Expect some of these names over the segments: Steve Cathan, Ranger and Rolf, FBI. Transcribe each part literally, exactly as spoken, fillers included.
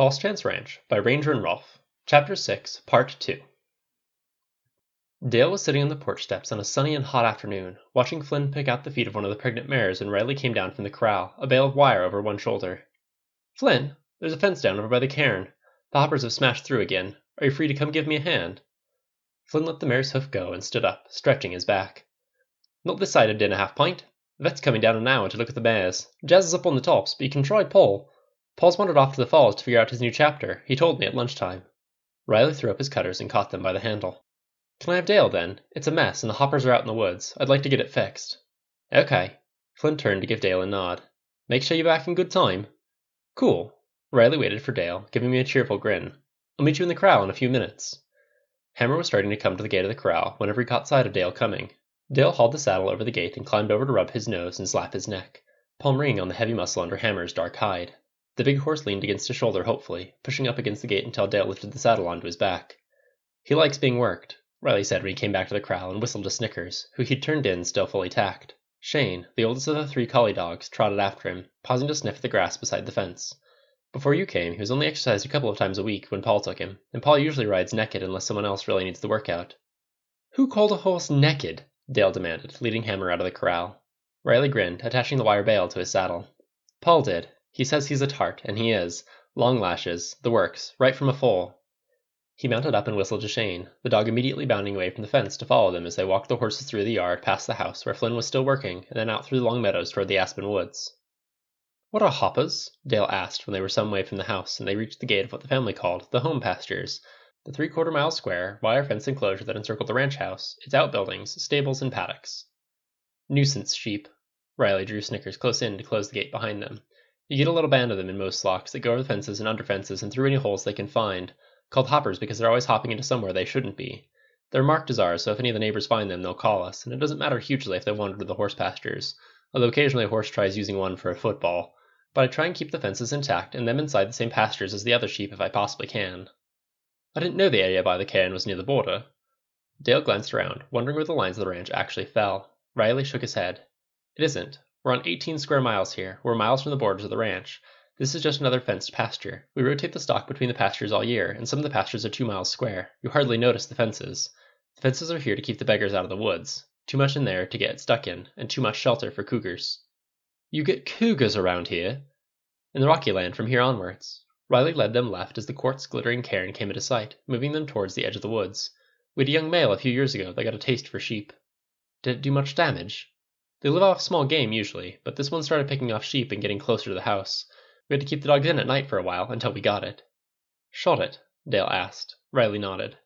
Falls Chance Ranch by Ranger and Rolf, Chapter six, Part two. Dale was sitting on the porch steps on a sunny and hot afternoon, watching Flynn pick out the feet of one of the pregnant mares when Riley came down from the corral, a bale of wire over one shoulder. "Flynn, there's a fence down over by the cairn. The hoppers have smashed through again. Are you free to come give me a hand?" Flynn let the mare's hoof go and stood up, stretching his back. "Not this side of din a half pint. The vet's coming down in an hour to look at the mares. Jazz is up on the tops, but you can try Paul. Paul's wandered off to the falls to figure out his new chapter. He told me at lunchtime." Riley threw up his cutters and caught them by the handle. "Can I have Dale, then? It's a mess, and the hoppers are out in the woods. I'd like to get it fixed." "Okay." Flynn turned to give Dale a nod. "Make sure you're back in good time." "Cool." Riley waited for Dale, giving me a cheerful grin. "I'll meet you in the corral in a few minutes." Hammer was starting to come to the gate of the corral whenever he caught sight of Dale coming. Dale hauled the saddle over the gate and climbed over to rub his nose and slap his neck, palm ringing on the heavy muscle under Hammer's dark hide. The big horse leaned against his shoulder hopefully, pushing up against the gate until Dale lifted the saddle onto his back. "He likes being worked," Riley said when he came back to the corral and whistled to Snickers, who he'd turned in still fully tacked. Shane, the oldest of the three collie dogs, trotted after him, pausing to sniff the grass beside the fence. Before you came, he was only exercised a couple of times a week when Paul took him, and Paul usually rides naked unless someone else really needs the workout. "Who called a horse naked?" Dale demanded, leading Hammer out of the corral. Riley grinned, attaching the wire bale to his saddle. "Paul did. He says he's a tart, and he is. Long lashes, the works, right from a foal." He mounted up and whistled to Shane, the dog immediately bounding away from the fence to follow them as they walked the horses through the yard past the house where Flynn was still working, and then out through the long meadows toward the aspen woods. "What are hoppers?" Dale asked when they were some way from the house and they reached the gate of what the family called the home pastures, the three-quarter mile square, wire-fenced enclosure that encircled the ranch house, its outbuildings, stables, and paddocks. "Nuisance sheep." Riley drew Snickers close in to close the gate behind them. "You get a little band of them in most flocks that go over the fences and under fences and through any holes they can find, called hoppers because they're always hopping into somewhere they shouldn't be. They're marked as ours, so if any of the neighbors find them, they'll call us, and it doesn't matter hugely if they wander to the horse pastures, although occasionally a horse tries using one for a football. But I try and keep the fences intact and them inside the same pastures as the other sheep if I possibly can." "I didn't know the area by the cairn was near the border." Dale glanced around, wondering where the lines of the ranch actually fell. Riley shook his head. "It isn't. We're on eighteen square miles here. We're miles from the borders of the ranch. This is just another fenced pasture. We rotate the stock between the pastures all year, and some of the pastures are two miles square. You hardly notice the fences. The fences are here to keep the beggars out of the woods. Too much in there to get stuck in, and too much shelter for cougars." "You get cougars around here?" "In the rocky land from here onwards." Riley led them left as the quartz glittering cairn came into sight, moving them towards the edge of the woods. "We had a young male a few years ago that got a taste for sheep." "Did it do much damage?" "They live off small game usually, but this one started picking off sheep and getting closer to the house. We had to keep the dogs in at night for a while, until we got it." "Shot it?" Dale asked. Riley nodded.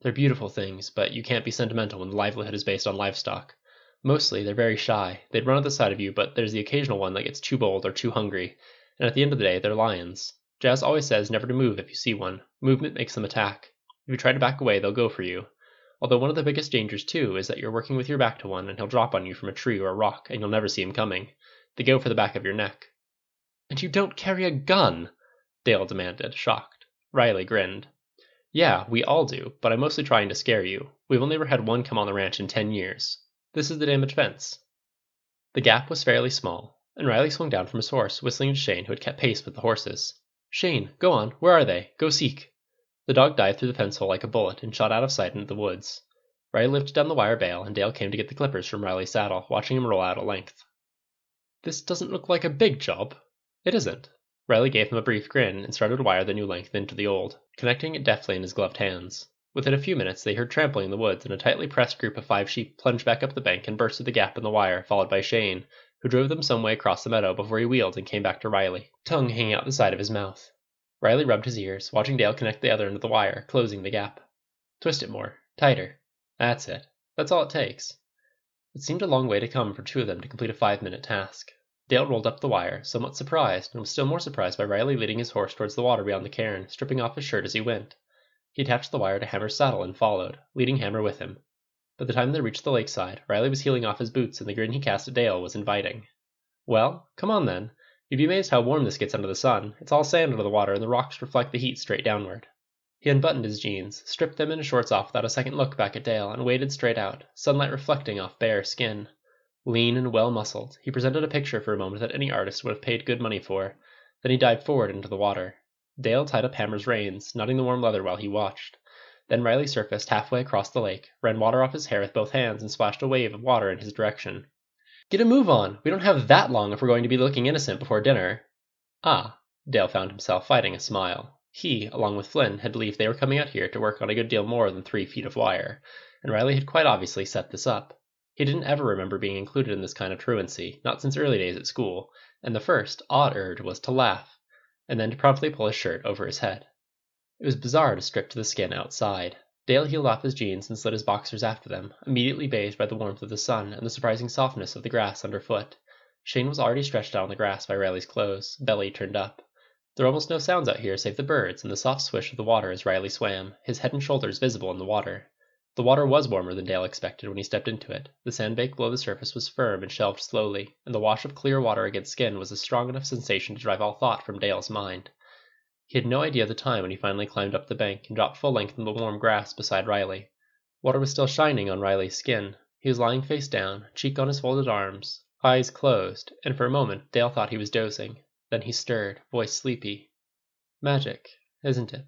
"They're beautiful things, but you can't be sentimental when the livelihood is based on livestock. Mostly, they're very shy. They'd run at the side of you, but there's the occasional one that gets too bold or too hungry, and at the end of the day, they're lions. Jazz always says never to move if you see one. Movement makes them attack. If you try to back away, they'll go for you. Although one of the biggest dangers, too, is that you're working with your back to one, and he'll drop on you from a tree or a rock, and you'll never see him coming. They go for the back of your neck." "And you don't carry a gun?" Dale demanded, shocked. Riley grinned. "Yeah, we all do, but I'm mostly trying to scare you. We've only ever had one come on the ranch in ten years. This is the damaged fence." The gap was fairly small, and Riley swung down from his horse, whistling to Shane, who had kept pace with the horses. "Shane, go on, where are they? Go seek." The dog dived through the fence hole like a bullet and shot out of sight into the woods. Riley lifted down the wire bale, and Dale came to get the clippers from Riley's saddle, watching him roll out a length. "This doesn't look like a big job." "It isn't." Riley gave him a brief grin and started to wire the new length into the old, connecting it deftly in his gloved hands. Within a few minutes, they heard trampling in the woods, and a tightly pressed group of five sheep plunged back up the bank and burst through the gap in the wire, followed by Shane, who drove them some way across the meadow before he wheeled and came back to Riley, tongue hanging out the side of his mouth. Riley rubbed his ears, watching Dale connect the other end of the wire, closing the gap. "Twist it more. Tighter. That's it. That's all it takes." It seemed a long way to come for two of them to complete a five-minute task. Dale rolled up the wire, somewhat surprised, and was still more surprised by Riley leading his horse towards the water beyond the cairn, stripping off his shirt as he went. He attached the wire to Hammer's saddle and followed, leading Hammer with him. By the time they reached the lakeside, Riley was heeling off his boots, and the grin he cast at Dale was inviting. "Well, come on then. You'd be amazed how warm this gets under the sun. It's all sand under the water, and the rocks reflect the heat straight downward." He unbuttoned his jeans, stripped them and his shorts off without a second look back at Dale, and waded straight out, sunlight reflecting off bare skin. Lean and well-muscled, he presented a picture for a moment that any artist would have paid good money for. Then he dived forward into the water. Dale tied up Hammer's reins, nutting the warm leather while he watched. Then Riley circused halfway across the lake, ran water off his hair with both hands, and splashed a wave of water in his direction. Get a move on! We don't have that long if we're going to be looking innocent before dinner. Ah, Dale found himself fighting a smile. He, along with Flynn, had believed they were coming out here to work on a good deal more than three feet of wire, and Riley had quite obviously set this up. He didn't ever remember being included in this kind of truancy, not since early days at school, and the first, odd urge was to laugh, and then to promptly pull his shirt over his head. It was bizarre to strip to the skin outside. Dale heeled off his jeans and slid his boxers after them, immediately bathed by the warmth of the sun and the surprising softness of the grass underfoot. Shane was already stretched out on the grass by Riley's clothes, belly turned up. There were almost no sounds out here save the birds and the soft swish of the water as Riley swam, his head and shoulders visible in the water. The water was warmer than Dale expected when he stepped into it. The sandbank below the surface was firm and shelved slowly, and the wash of clear water against skin was a strong enough sensation to drive all thought from Dale's mind. He had no idea of the time when he finally climbed up the bank and dropped full length in the warm grass beside Riley. Water was still shining on Riley's skin. He was lying face down, cheek on his folded arms, eyes closed, and for a moment Dale thought he was dozing. Then he stirred, voice sleepy. Magic, isn't it?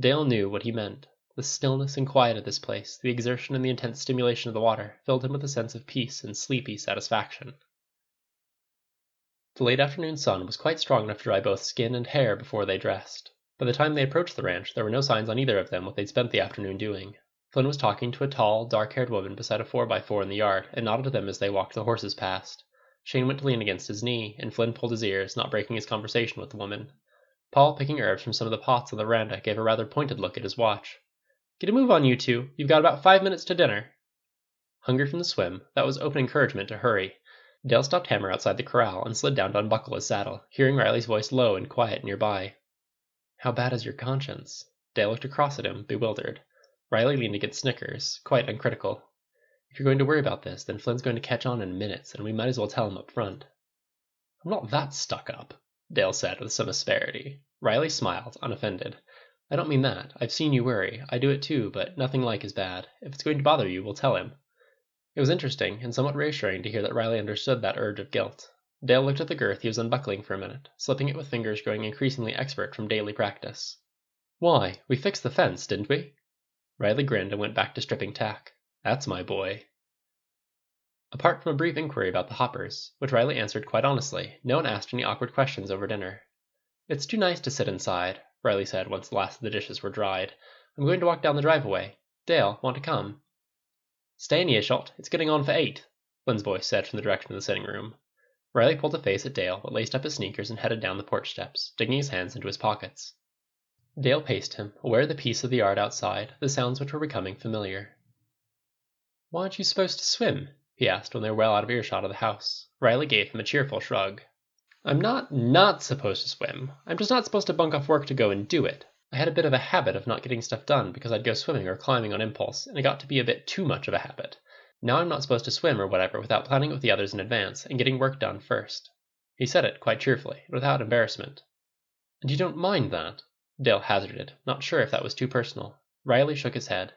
Dale knew what he meant. The stillness and quiet of this place, the exertion and the intense stimulation of the water, filled him with a sense of peace and sleepy satisfaction. The late afternoon sun was quite strong enough to dry both skin and hair before they dressed. By the time they approached the ranch, there were no signs on either of them what they'd spent the afternoon doing. Flynn was talking to a tall, dark-haired woman beside a four by four in the yard and nodded to them as they walked the horses past. Shane went to lean against his knee, and Flynn pulled his ears, not breaking his conversation with the woman. Paul, picking herbs from some of the pots on the veranda, gave a rather pointed look at his watch. Get a move on, you two. You've got about five minutes to dinner. Hungry from the swim, that was open encouragement to hurry. Dale stopped Hammer outside the corral and slid down to unbuckle his saddle, hearing Riley's voice low and quiet nearby. How bad is your conscience? Dale looked across at him, bewildered. Riley leaned against Snickers, quite uncritical. If you're going to worry about this, then Flynn's going to catch on in minutes, and we might as well tell him up front. I'm not that stuck up, Dale said with some asperity. Riley smiled, unoffended. I don't mean that. I've seen you worry. I do it too, but nothing like as bad. If it's going to bother you, we'll tell him. It was interesting and somewhat reassuring to hear that Riley understood that urge of guilt. Dale looked at the girth he was unbuckling for a minute, slipping it with fingers growing increasingly expert from daily practice. Why, we fixed the fence, didn't we? Riley grinned and went back to stripping tack. That's my boy. Apart from a brief inquiry about the hoppers, which Riley answered quite honestly, no one asked any awkward questions over dinner. It's too nice to sit inside, Riley said once the last of the dishes were dried. I'm going to walk down the driveway. Dale, want to come? Stay in earshot. It's getting on for eight, Lynn's voice said from the direction of the sitting room. Riley pulled a face at Dale, but laced up his sneakers and headed down the porch steps, digging his hands into his pockets. Dale paced him, aware of the peace of the yard outside, the sounds which were becoming familiar. Why aren't you supposed to swim? He asked when they were well out of earshot of the house. Riley gave him a cheerful shrug. I'm not not supposed to swim. I'm just not supposed to bunk off work to go and do it. I had a bit of a habit of not getting stuff done because I'd go swimming or climbing on impulse, and it got to be a bit too much of a habit. Now I'm not supposed to swim or whatever without planning it with the others in advance and getting work done first. He said it quite cheerfully, without embarrassment. And you don't mind that? Dale hazarded, not sure if that was too personal. Riley shook his head.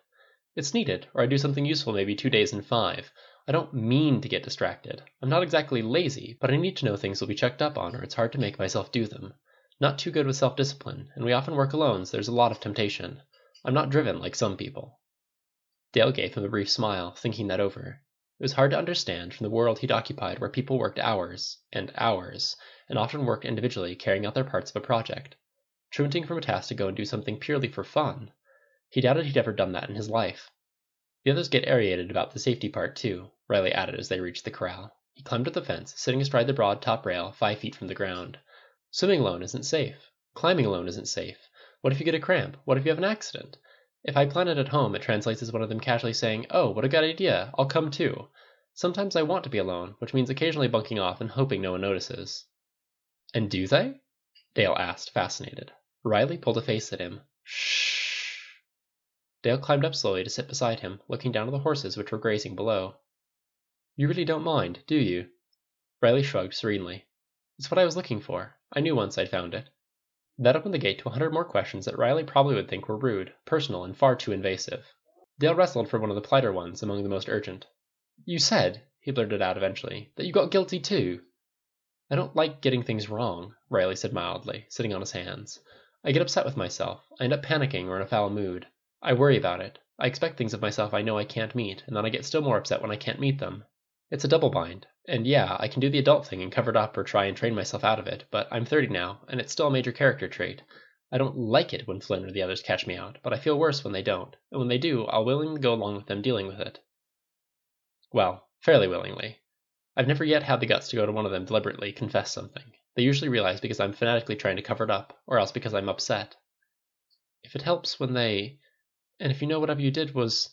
It's needed, or I do something useful maybe two days in five. I don't mean to get distracted. I'm not exactly lazy, but I need to know things will be checked up on or it's hard to make myself do them. Not too good with self-discipline, and we often work alone, so there's a lot of temptation. I'm not driven like some people. Dale gave him a brief smile, thinking that over. It was hard to understand from the world he'd occupied where people worked hours and hours, and often worked individually carrying out their parts of a project. Truanting from a task to go and do something purely for fun. He doubted he'd ever done that in his life. The others get aerated about the safety part too, Riley added as they reached the corral. He climbed up the fence, sitting astride the broad top rail, five feet from the ground. Swimming alone isn't safe. Climbing alone isn't safe. What if you get a cramp? What if you have an accident? If I plan it at home, it translates as one of them casually saying, oh, what a good idea, I'll come too. Sometimes I want to be alone, which means occasionally bunking off and hoping no one notices. And do they? Dale asked, fascinated. Riley pulled a face at him. Shh. Dale climbed up slowly to sit beside him, looking down at the horses which were grazing below. You really don't mind, do you? Riley shrugged serenely. It's what I was looking for. I knew once I'd found it. That opened the gate to a hundred more questions that Riley probably would think were rude, personal, and far too invasive. Dale wrestled for one of the plighter ones among the most urgent. You said, he blurted out eventually, that you got guilty too. I don't like getting things wrong, Riley said mildly, sitting on his hands. I get upset with myself. I end up panicking or in a foul mood. I worry about it. I expect things of myself I know I can't meet, and then I get still more upset when I can't meet them. It's a double bind. And yeah, I can do the adult thing and cover it up or try and train myself out of it, but I'm thirty now, and it's still a major character trait. I don't like it when Flynn or the others catch me out, but I feel worse when they don't, and when they do, I'll willingly go along with them dealing with it. Well, fairly willingly. I've never yet had the guts to go to one of them deliberately confess something. They usually realize because I'm fanatically trying to cover it up, or else because I'm upset. If it helps when they... And if you know whatever you did was...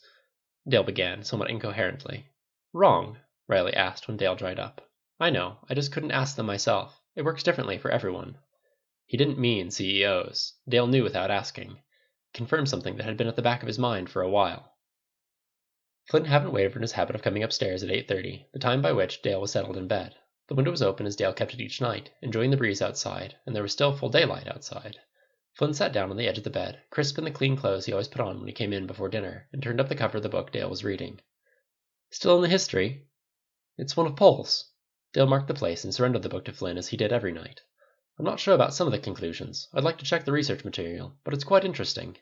Dale began, somewhat incoherently. Wrong, Riley asked when Dale dried up. I know, I just couldn't ask them myself. It works differently for everyone. He didn't mean C E Os. Dale knew without asking. Confirmed something that had been at the back of his mind for a while. Flynn hadn't wavered in his habit of coming upstairs at eight thirty, the time by which Dale was settled in bed. The window was open as Dale kept it each night, enjoying the breeze outside, and there was still full daylight outside. Flynn sat down on the edge of the bed, crisp in the clean clothes he always put on when he came in before dinner, and turned up the cover of the book Dale was reading. Still in the history? It's one of Paul's. Dale marked the place and surrendered the book to Flynn as he did every night. I'm not sure about some of the conclusions. I'd like to check the research material, but it's quite interesting.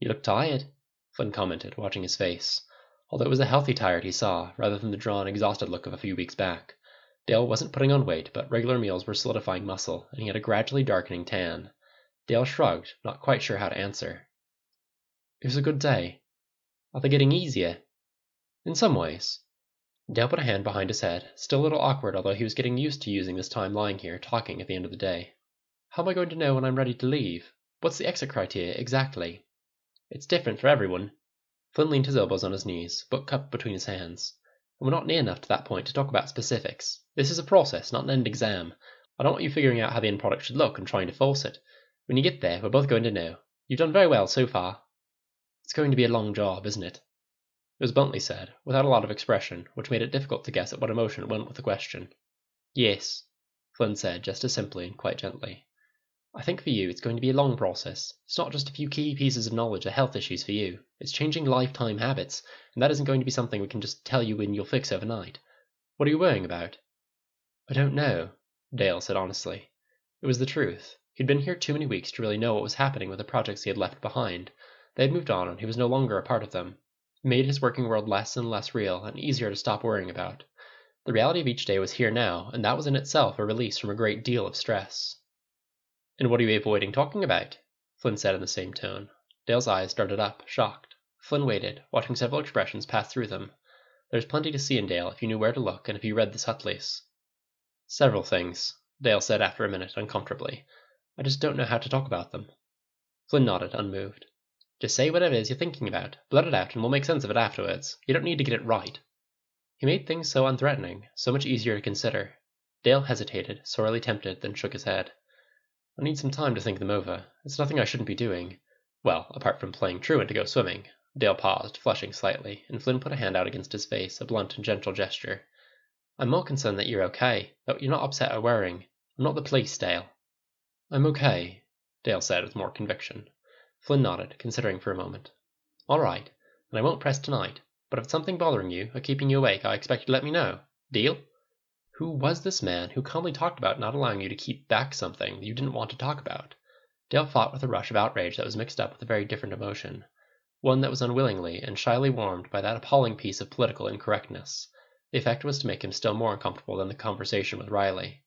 You look tired, Flynn commented, watching his face. Although it was a healthy tired he saw, rather than the drawn, exhausted look of a few weeks back. Dale wasn't putting on weight, but regular meals were solidifying muscle, and he had a gradually darkening tan. Dale shrugged, not quite sure how to answer. It was a good day. Are they getting easier? In some ways. Dale put a hand behind his head, still a little awkward although he was getting used to using this time lying here, talking at the end of the day. How am I going to know when I'm ready to leave? What's the exit criteria, exactly? It's different for everyone. Flynn leaned his elbows on his knees, book cupped between his hands. And we're not near enough to that point to talk about specifics. This is a process, not an end exam. I don't want you figuring out how the end product should look and trying to force it. When you get there, we're both going to know. You've done very well so far. It's going to be a long job, isn't it? It was bluntly said, without a lot of expression, which made it difficult to guess at what emotion went with the question. Yes, Flynn said, just as simply and quite gently. I think for you it's going to be a long process. It's not just a few key pieces of knowledge or health issues for you. It's changing lifetime habits, and that isn't going to be something we can just tell you when you'll fix overnight. What are you worrying about? I don't know, Dale said honestly. It was the truth. He'd been here too many weeks to really know what was happening with the projects he had left behind. They had moved on, and he was no longer a part of them. Made his working world less and less real, and easier to stop worrying about. The reality of each day was here now, and that was in itself a release from a great deal of stress. And what are you avoiding talking about? Flynn said in the same tone. Dale's eyes darted up, shocked. Flynn waited, watching several expressions pass through them. There was plenty to see in Dale if you knew where to look and if you read the subtleties. Several things, Dale said after a minute, uncomfortably. I just don't know how to talk about them. Flynn nodded, unmoved. Just say whatever it is you're thinking about, blurt it out, and we'll make sense of it afterwards. You don't need to get it right. He made things so unthreatening, so much easier to consider. Dale hesitated, sorely tempted, then shook his head. I need some time to think them over. It's nothing I shouldn't be doing. Well, apart from playing truant to go swimming. Dale paused, flushing slightly, and Flynn put a hand out against his face, a blunt and gentle gesture. I'm more concerned that you're okay, that you're not upset or worrying. I'm not the police, Dale. I'm okay, Dale said with more conviction. Flynn nodded, considering for a moment. All right, and I won't press tonight, but if it's something bothering you or keeping you awake, I expect you to let me know. Deal? Who was this man who calmly talked about not allowing you to keep back something you didn't want to talk about? Dale fought with a rush of outrage that was mixed up with a very different emotion, one that was unwillingly and shyly warmed by that appalling piece of political incorrectness. The effect was to make him still more uncomfortable than the conversation with Riley.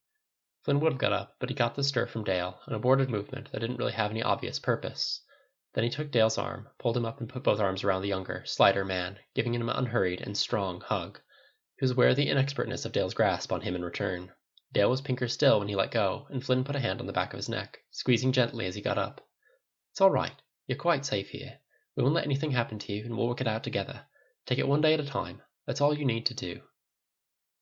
Flynn would have got up, but he got the stir from Dale, an aborted movement that didn't really have any obvious purpose. Then he took Dale's arm, pulled him up and put both arms around the younger, slighter man, giving him an unhurried and strong hug. He was aware of the inexpertness of Dale's grasp on him in return. Dale was pinker still when he let go, and Flynn put a hand on the back of his neck, squeezing gently as he got up. It's all right. You're quite safe here. We won't let anything happen to you, and we'll work it out together. Take it one day at a time. That's all you need to do.